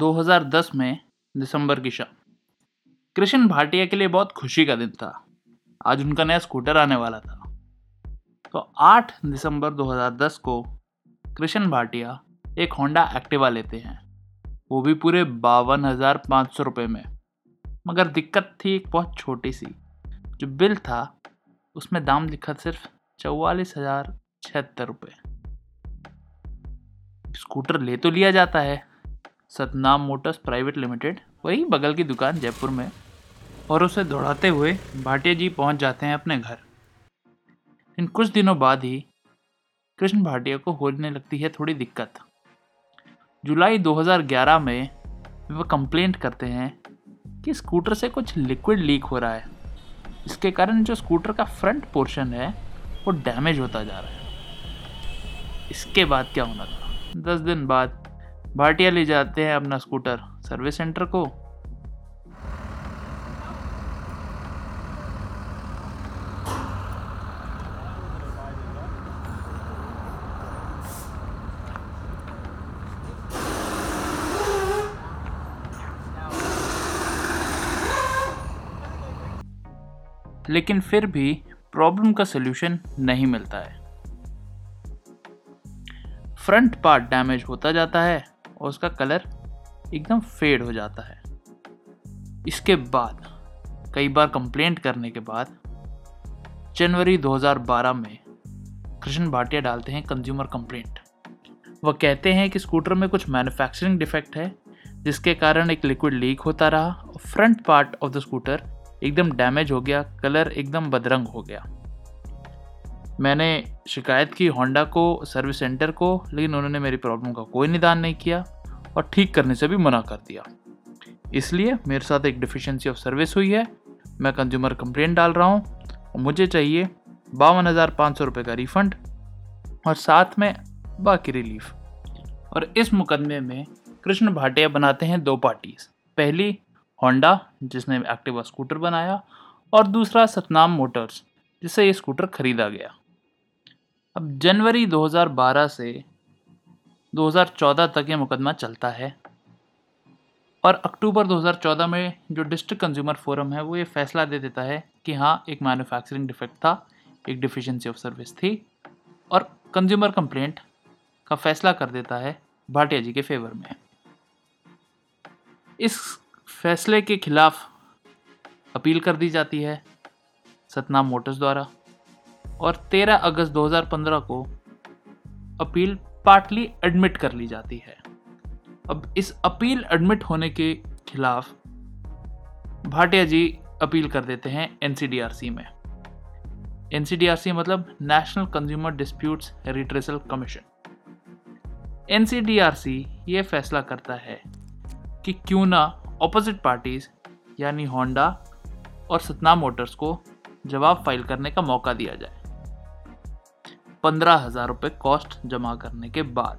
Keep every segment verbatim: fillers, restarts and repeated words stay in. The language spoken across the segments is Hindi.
दो हज़ार दस में दिसंबर की शाम कृष्ण भाटिया के लिए बहुत खुशी का दिन था। आज उनका नया स्कूटर आने वाला था। तो आठ दिसंबर दो हज़ार दस को कृष्ण भाटिया एक होंडा एक्टिवा लेते हैं, वो भी पूरे बावन हज़ार पाँच सौ रुपये में। मगर दिक्कत थी एक बहुत छोटी सी। जो बिल था उसमें दाम लिखा सिर्फ चौवालीस हज़ार छिहत्तर रुपये। स्कूटर ले तो लिया जाता है सतनाम मोटर्स प्राइवेट लिमिटेड, वही बगल की दुकान जयपुर में, और उसे दौड़ाते हुए भाटिया जी पहुंच जाते हैं अपने घर। इन कुछ दिनों बाद ही कृष्ण भाटिया को होने लगती है थोड़ी दिक्कत। जुलाई दो हज़ार ग्यारह में वह कंप्लेंट करते हैं कि स्कूटर से कुछ लिक्विड लीक हो रहा है, इसके कारण जो स्कूटर का फ्रंट पोर्शन है वो डैमेज होता जा रहा है। इसके बाद क्या होना था, दस दिन बाद भाटिया ले जाते हैं अपना स्कूटर सर्विस सेंटर को। लेकिन फिर भी प्रॉब्लम का सलूशन नहीं मिलता है। फ्रंट पार्ट डैमेज होता जाता है और उसका कलर एकदम फेड हो जाता है। इसके बाद कई बार कंप्लेंट करने के बाद जनवरी दो हज़ार बारह में कृष्ण भाटिया डालते हैं कंज्यूमर कंप्लेंट। वह कहते हैं कि स्कूटर में कुछ मैन्युफैक्चरिंग डिफेक्ट है, जिसके कारण एक लिक्विड लीक होता रहा और front part of the scooter एकदम डैमेज हो गया, कलर एकदम बदरंग हो गया। मैंने शिकायत की होंडा को, सर्विस सेंटर को, लेकिन उन्होंने मेरी प्रॉब्लम का कोई निदान नहीं किया और ठीक करने से भी मना कर दिया। इसलिए मेरे साथ एक डिफिशेंसी ऑफ सर्विस हुई है। मैं कंज्यूमर कंप्लेंट डाल रहा हूँ और मुझे चाहिए बावन हज़ार पाँच सौ रुपये का रिफंड और साथ में बाकी रिलीफ। और इस मुकदमे में कृष्ण भाटिया बनाते हैं दो पार्टीज, पहली होंडा जिसने एक्टिवा स्कूटर बनाया और दूसरा सतनाम मोटर्स जिससे ये स्कूटर खरीदा गया। अब जनवरी दो हज़ार बारह से दो हज़ार चौदह तक ये मुकदमा चलता है और अक्टूबर दो हज़ार चौदह में जो डिस्ट्रिक्ट कंज्यूमर फोरम है वो ये फैसला दे देता है कि हाँ, एक मैन्युफैक्चरिंग डिफेक्ट था, एक डिफिशिएंसी ऑफ सर्विस थी, और कंज्यूमर कंप्लेंट का फैसला कर देता है भाटिया जी के फेवर में। इस फैसले के खिलाफ अपील कर दी जाती है सतनाम मोटर्स द्वारा और तेरह अगस्त दो हज़ार पंद्रह को अपील पार्टली एडमिट कर ली जाती है। अब इस अपील एडमिट होने के खिलाफ भाटिया जी अपील कर देते हैं N C D R C में। N C D R C मतलब national consumer disputes redressal commission. N C D R C ये फैसला करता है कि क्यों ना ऑपोजिट पार्टीज यानी होंडा और सतनाम मोटर्स को जवाब फाइल करने का मौका दिया जाए। पंद्रह हजार रुपये कॉस्ट जमा करने के बाद,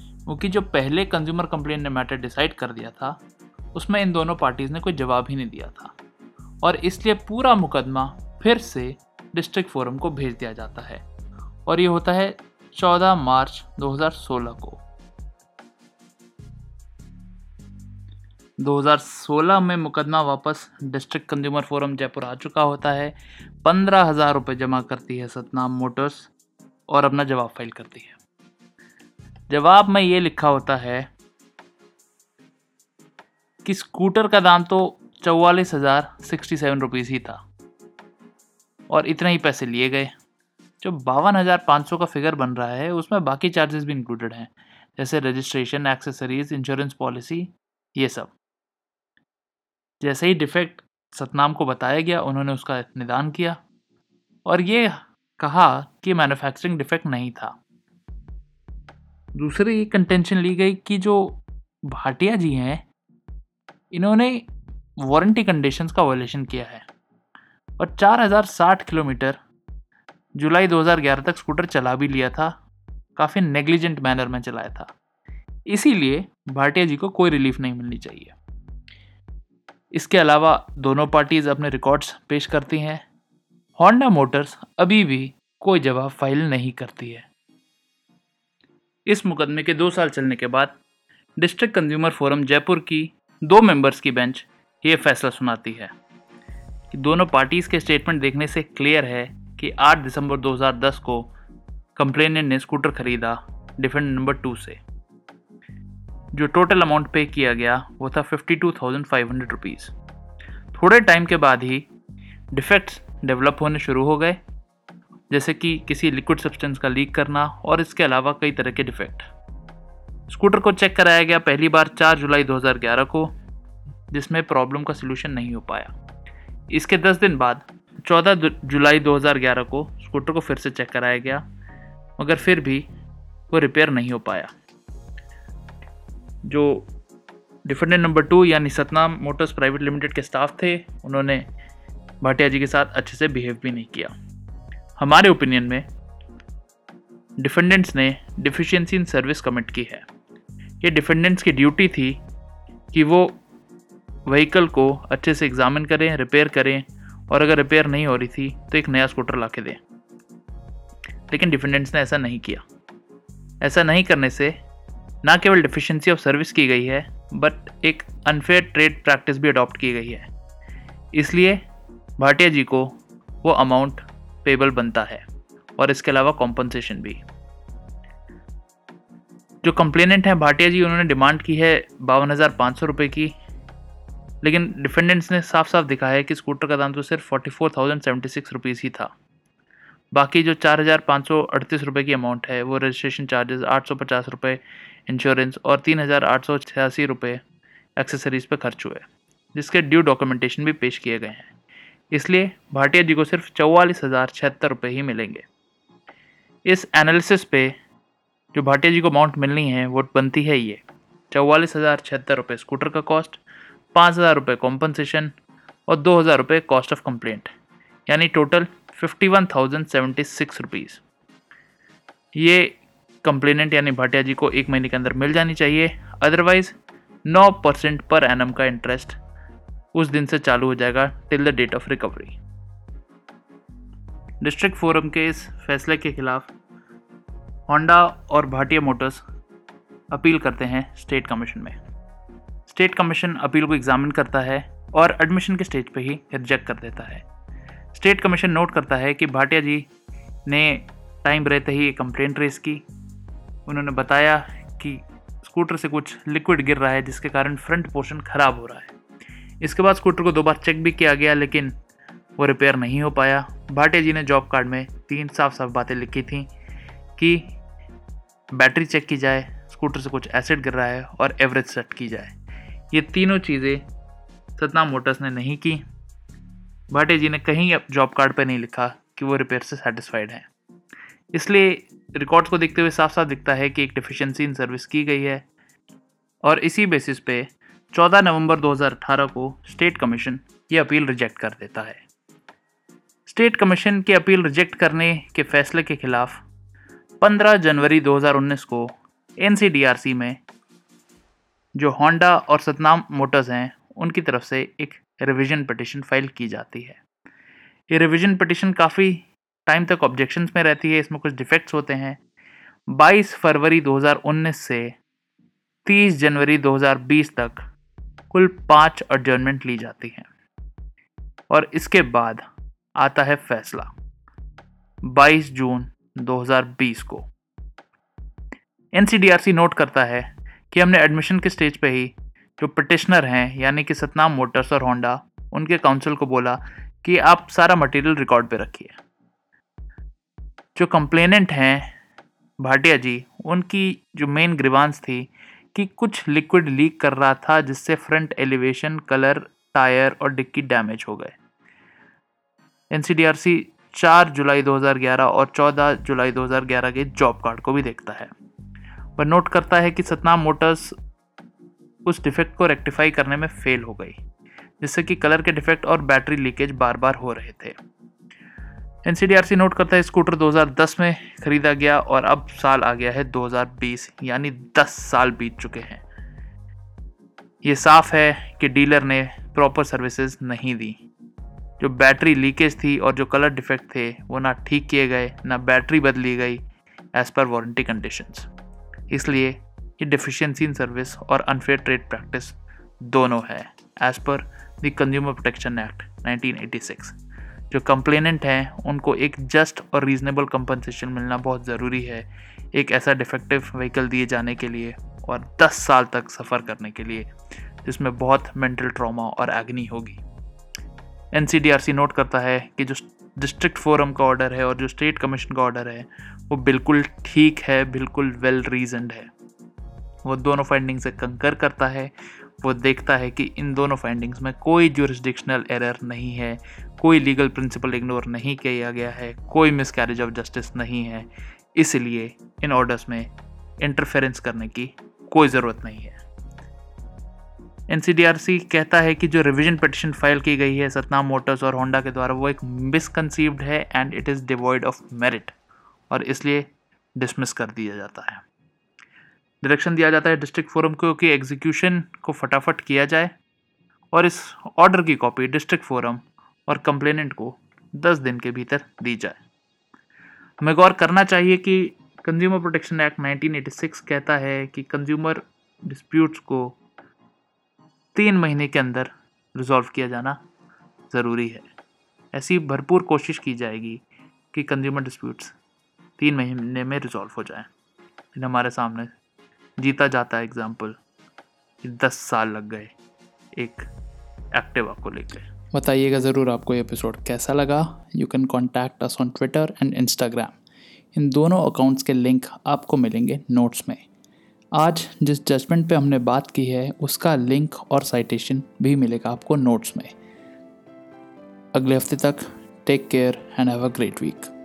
क्योंकि जो पहले कंज्यूमर कंप्लेंट ने मैटर डिसाइड कर दिया था उसमें इन दोनों पार्टीज ने कोई जवाब ही नहीं दिया था और इसलिए पूरा मुकदमा फिर से डिस्ट्रिक्ट फोरम को भेज दिया जाता है और ये होता है चौदह मार्च दो हज़ार सोलह को। दो हज़ार सोलह में मुकदमा वापस डिस्ट्रिक्ट कंज्यूमर फोरम जयपुर आ चुका होता है। पंद्रह हज़ार रुपये जमा करती है सतनाम मोटर्स और अपना जवाब फाइल करती है। जवाब में ये लिखा होता है कि स्कूटर का दाम तो चौवालीस हज़ार सिक्सटी सेवन रुपीज़ ही था और इतने ही पैसे लिए गए। जो बावन हज़ार पाँच सौ का फिगर बन रहा है उसमें बाकी चार्जेस भी इंक्लूडेड हैं, जैसे रजिस्ट्रेशन, एक्सेसरीज, इंश्योरेंस पॉलिसी, ये सब। जैसे ही डिफेक्ट सतनाम को बताया गया उन्होंने उसका निदान किया और ये कहा कि मैन्युफैक्चरिंग डिफेक्ट नहीं था। दूसरी कंटेंशन ली गई कि जो भाटिया जी हैं इन्होंने वारंटी कंडीशंस का वायलेशन किया है और चार हज़ार साठ किलोमीटर जुलाई दो हज़ार ग्यारह तक स्कूटर चला भी लिया था, काफ़ी नेग्लिजेंट मैनर में चलाया था, इसीलिए भाटिया जी को कोई रिलीफ नहीं मिलनी चाहिए। इसके अलावा दोनों पार्टीज़ अपने रिकॉर्ड्स पेश करती हैं। होंडा मोटर्स अभी भी कोई जवाब फाइल नहीं करती है। इस मुकदमे के दो साल चलने के बाद डिस्ट्रिक्ट कंज्यूमर फोरम जयपुर की दो मेंबर्स की बेंच ये फैसला सुनाती है कि दोनों पार्टीज़ के स्टेटमेंट देखने से क्लियर है कि आठ दिसंबर दो हज़ार दस को कंप्लेनेंट ने स्कूटर खरीदा डिफेंडेंट नंबर टू से। जो टोटल अमाउंट पे किया गया वो था बावन हज़ार पाँच सौ रुपीस। थोड़े टाइम के बाद ही डिफेक्ट्स डेवलप होने शुरू हो गए, जैसे कि किसी लिक्विड सब्सटेंस का लीक करना और इसके अलावा कई तरह के डिफेक्ट। स्कूटर को चेक कराया गया पहली बार चार जुलाई दो हज़ार ग्यारह को, जिसमें प्रॉब्लम का सलूशन नहीं हो पाया। इसके दस दिन बाद चौदह जुलाई दो हज़ार ग्यारह को स्कूटर को फिर से चेक कराया गया, मगर फिर भी वो रिपेयर नहीं हो पाया। जो डिफेंडेंट नंबर टू यानी सतनाम मोटर्स प्राइवेट लिमिटेड के स्टाफ थे, उन्होंने भाटिया जी के साथ अच्छे से बिहेव भी नहीं किया। हमारे ओपिनियन में डिफेंडेंट्स ने डिफिशियंसी इन सर्विस कमिट की है। ये डिफेंडेंट्स की ड्यूटी थी कि वो व्हीकल को अच्छे से एग्जामिन करें, रिपेयर करें, और अगर रिपेयर नहीं हो रही थी तो एक नया स्कूटर ला के दें, लेकिन डिफेंडेंट्स ने ऐसा नहीं किया। ऐसा नहीं करने से ना केवल डिफिशियंसी ऑफ सर्विस की गई है, बट एक अनफेयर ट्रेड प्रैक्टिस भी अडॉप्ट की गई है, इसलिए भाटिया जी को वो अमाउंट पेबल बनता है और इसके अलावा कॉम्पनसेशन भी। जो कंप्लेनेंट हैं भाटिया जी, उन्होंने डिमांड की है बावन हज़ार पाँच सौ रुपये की, लेकिन डिफेंडेंट्स ने साफ साफ दिखाया है कि स्कूटर का दाम तो सिर्फ forty four thousand seventy six rupees ही था। बाकी जो चार हज़ार पाँच सौ अड़तीस रुपये की अमाउंट है वो रजिस्ट्रेशन चार्जेस, आठ सौ पचास रुपये इंश्योरेंस और तीन हज़ार आठ सौ छियासी रुपये एक्सेसरीज़ पर खर्च हुए, जिसके ड्यू डॉक्यूमेंटेशन भी पेश किए गए हैं, इसलिए भाटिया जी को सिर्फ चौवालीस हज़ार छिहत्तर रुपये ही मिलेंगे। इस एनालिसिस पे जो भाटिया जी को अमाउंट मिलनी है वो बनती है ये चौवालीस हज़ार छिहत्तर रुपये स्कूटर का कॉस्ट, पाँच हज़ार रुपये कॉम्पनसेशन और दो हज़ार रुपये कॉस्ट ऑफ कंप्लेंट, यानी total fifty one thousand seventy six rupees. ये कंप्लेनेंट यानी भाटिया जी को एक महीने के अंदर मिल जानी चाहिए, अदरवाइज़ नौ परसेंट पर एनम का इंटरेस्ट उस दिन से चालू हो जाएगा till the date of recovery. District forum के इस फैसले के खिलाफ होंडा और भाटिया मोटर्स अपील करते हैं स्टेट कमीशन में। स्टेट कमीशन अपील को एग्जामिन करता है और एडमिशन के स्टेज पे ही रिजेक्ट कर देता है। स्टेट कमीशन नोट करता है कि भाटिया जी ने टाइम रहते ही एक कंप्लेंट रेज की। उन्होंने बताया कि स्कूटर से कुछ लिक्विड गिर रहा है जिसके कारण फ्रंट पोर्शन ख़राब हो रहा है। इसके बाद स्कूटर को दो बार चेक भी किया गया, लेकिन वो रिपेयर नहीं हो पाया। भाटिया जी ने जॉब कार्ड में तीन साफ साफ बातें लिखी थी कि बैटरी चेक की जाए, स्कूटर से कुछ एसिड गिर रहा है और एवरेज सेट की जाए। ये तीनों चीज़ें सतनाम मोटर्स ने नहीं की। भाटिया जी ने कहीं जॉब कार्ड पर नहीं लिखा कि वो रिपेयर से सेटिस्फाइड हैं, इसलिए रिकॉर्ड्स को देखते हुए साफ साफ दिखता है कि एक डिफिशियंसी इन सर्विस की गई है। और इसी बेसिस पे चौदह नवंबर दो हज़ार अठारह को स्टेट कमीशन ये अपील रिजेक्ट कर देता है। स्टेट कमीशन की अपील रिजेक्ट करने के फैसले के खिलाफ पंद्रह जनवरी दो हज़ार उन्नीस को N C D R C में जो होंडा और सतनाम मोटर्स हैं उनकी तरफ से एक रिवीजन पिटिशन फाइल की जाती है। ये रिवीजन पिटिशन काफ़ी टाइम तक ऑब्जेक्शंस में रहती है, इसमें कुछ डिफेक्ट्स होते हैं। बाईस फरवरी दो हज़ार उन्नीस से तीस जनवरी दो हज़ार बीस तक कुल पाँच एडजर्नमेंट ली जाती हैं और इसके बाद आता है फैसला बाईस जून दो हज़ार बीस को। N C D R C note करता है कि हमने एडमिशन के स्टेज पे ही जो पिटिशनर हैं यानी कि सतनाम मोटर्स और होंडा, उनके काउंसिल को बोला कि आप सारा मटेरियल रिकॉर्ड पे रखिए। जो कंप्लेनेंट हैं भाटिया जी, उनकी जो मेन ग्रीवांस थी कि कुछ लिक्विड लीक कर रहा था जिससे फ्रंट एलिवेशन, कलर, टायर और डिक्की डैमेज हो गए। N C D R C चार जुलाई दो हज़ार ग्यारह और चौदह जुलाई दो हज़ार ग्यारह के जॉब कार्ड को भी देखता है पर नोट करता है कि सतनाम मोटर्स उस डिफेक्ट को रेक्टिफाई करने में फेल हो गई, जिससे कि कलर के डिफेक्ट और बैटरी लीकेज बार बार हो रहे थे। एनसीडीआरसी नोट करता है स्कूटर दो हज़ार दस में खरीदा गया और अब साल आ गया है दो हज़ार बीस, यानी दस साल बीत चुके हैं। ये साफ है कि डीलर ने प्रॉपर सर्विसेज नहीं दी। जो बैटरी लीकेज थी और जो कलर डिफेक्ट थे वो ना ठीक किए गए, ना बैटरी बदली गई एज़ पर वारंटी कंडीशंस। इसलिए ये डिफिशियंसी इन सर्विस और अनफेयर ट्रेड प्रैक्टिस दोनों है as per the consumer protection act nineteen eighty six. जो कंप्लेनेंट हैं उनको एक जस्ट और रीजनेबल कंपनसेशन मिलना बहुत ज़रूरी है एक ऐसा डिफेक्टिव व्हीकल दिए जाने के लिए और दस साल तक सफ़र करने के लिए, जिसमें बहुत मेंटल ट्रॉमा और एग्नी होगी। एनसीडीआरसी नोट करता है कि जो डिस्ट्रिक्ट फोरम का ऑर्डर है और जो स्टेट कमीशन का ऑर्डर है वो बिल्कुल ठीक है, बिल्कुल वेल रीजनड है। वो दोनों फाइंडिंग से कंकर करता है। वो देखता है कि इन दोनों फाइंडिंग्स में कोई ज्यूरिसडिक्शनल एरर नहीं है, कोई लीगल प्रिंसिपल इग्नोर नहीं किया गया है, कोई मिसकैरेज ऑफ जस्टिस नहीं है, इसलिए इन ऑर्डर्स में इंटरफेरेंस करने की कोई ज़रूरत नहीं है। एनसीडीआरसी कहता है कि जो रिवीजन पिटिशन फाइल की गई है सतनाम मोटर्स और होंडा के द्वारा वो एक मिसकंसीव्ड है and it is devoid of merit, और इसलिए डिसमिस कर दिया जाता है। डायरेक्शन दिया जाता है डिस्ट्रिक्ट फोरम को कि एग्जीक्यूशन को फटाफट किया जाए और इस ऑर्डर की कॉपी डिस्ट्रिक्ट फोरम और कंप्लेनेंट को दस दिन के भीतर दी जाए। हमें गौर करना चाहिए कि consumer protection act nineteen eighty six कहता है कि कंज्यूमर डिस्प्यूट्स को तीन महीने के अंदर रिजॉल्व किया जाना ज़रूरी है। ऐसी भरपूर कोशिश की जाएगी कि कंज्यूमर डिस्प्यूट्स तीन महीने में रिजॉल्व हो जाए। हमारे सामने जीता जाता है एग्जाम्पल कि दस साल लग गए एक एक्टिवा को लेकर। बताइएगा ज़रूर आपको ये एपिसोड कैसा लगा। You can contact us on Twitter and Instagram. इन दोनों अकाउंट्स के लिंक आपको मिलेंगे नोट्स में। आज जिस जजमेंट पे हमने बात की है उसका लिंक और साइटेशन भी मिलेगा आपको नोट्स में। अगले हफ्ते तक take care and have a great week.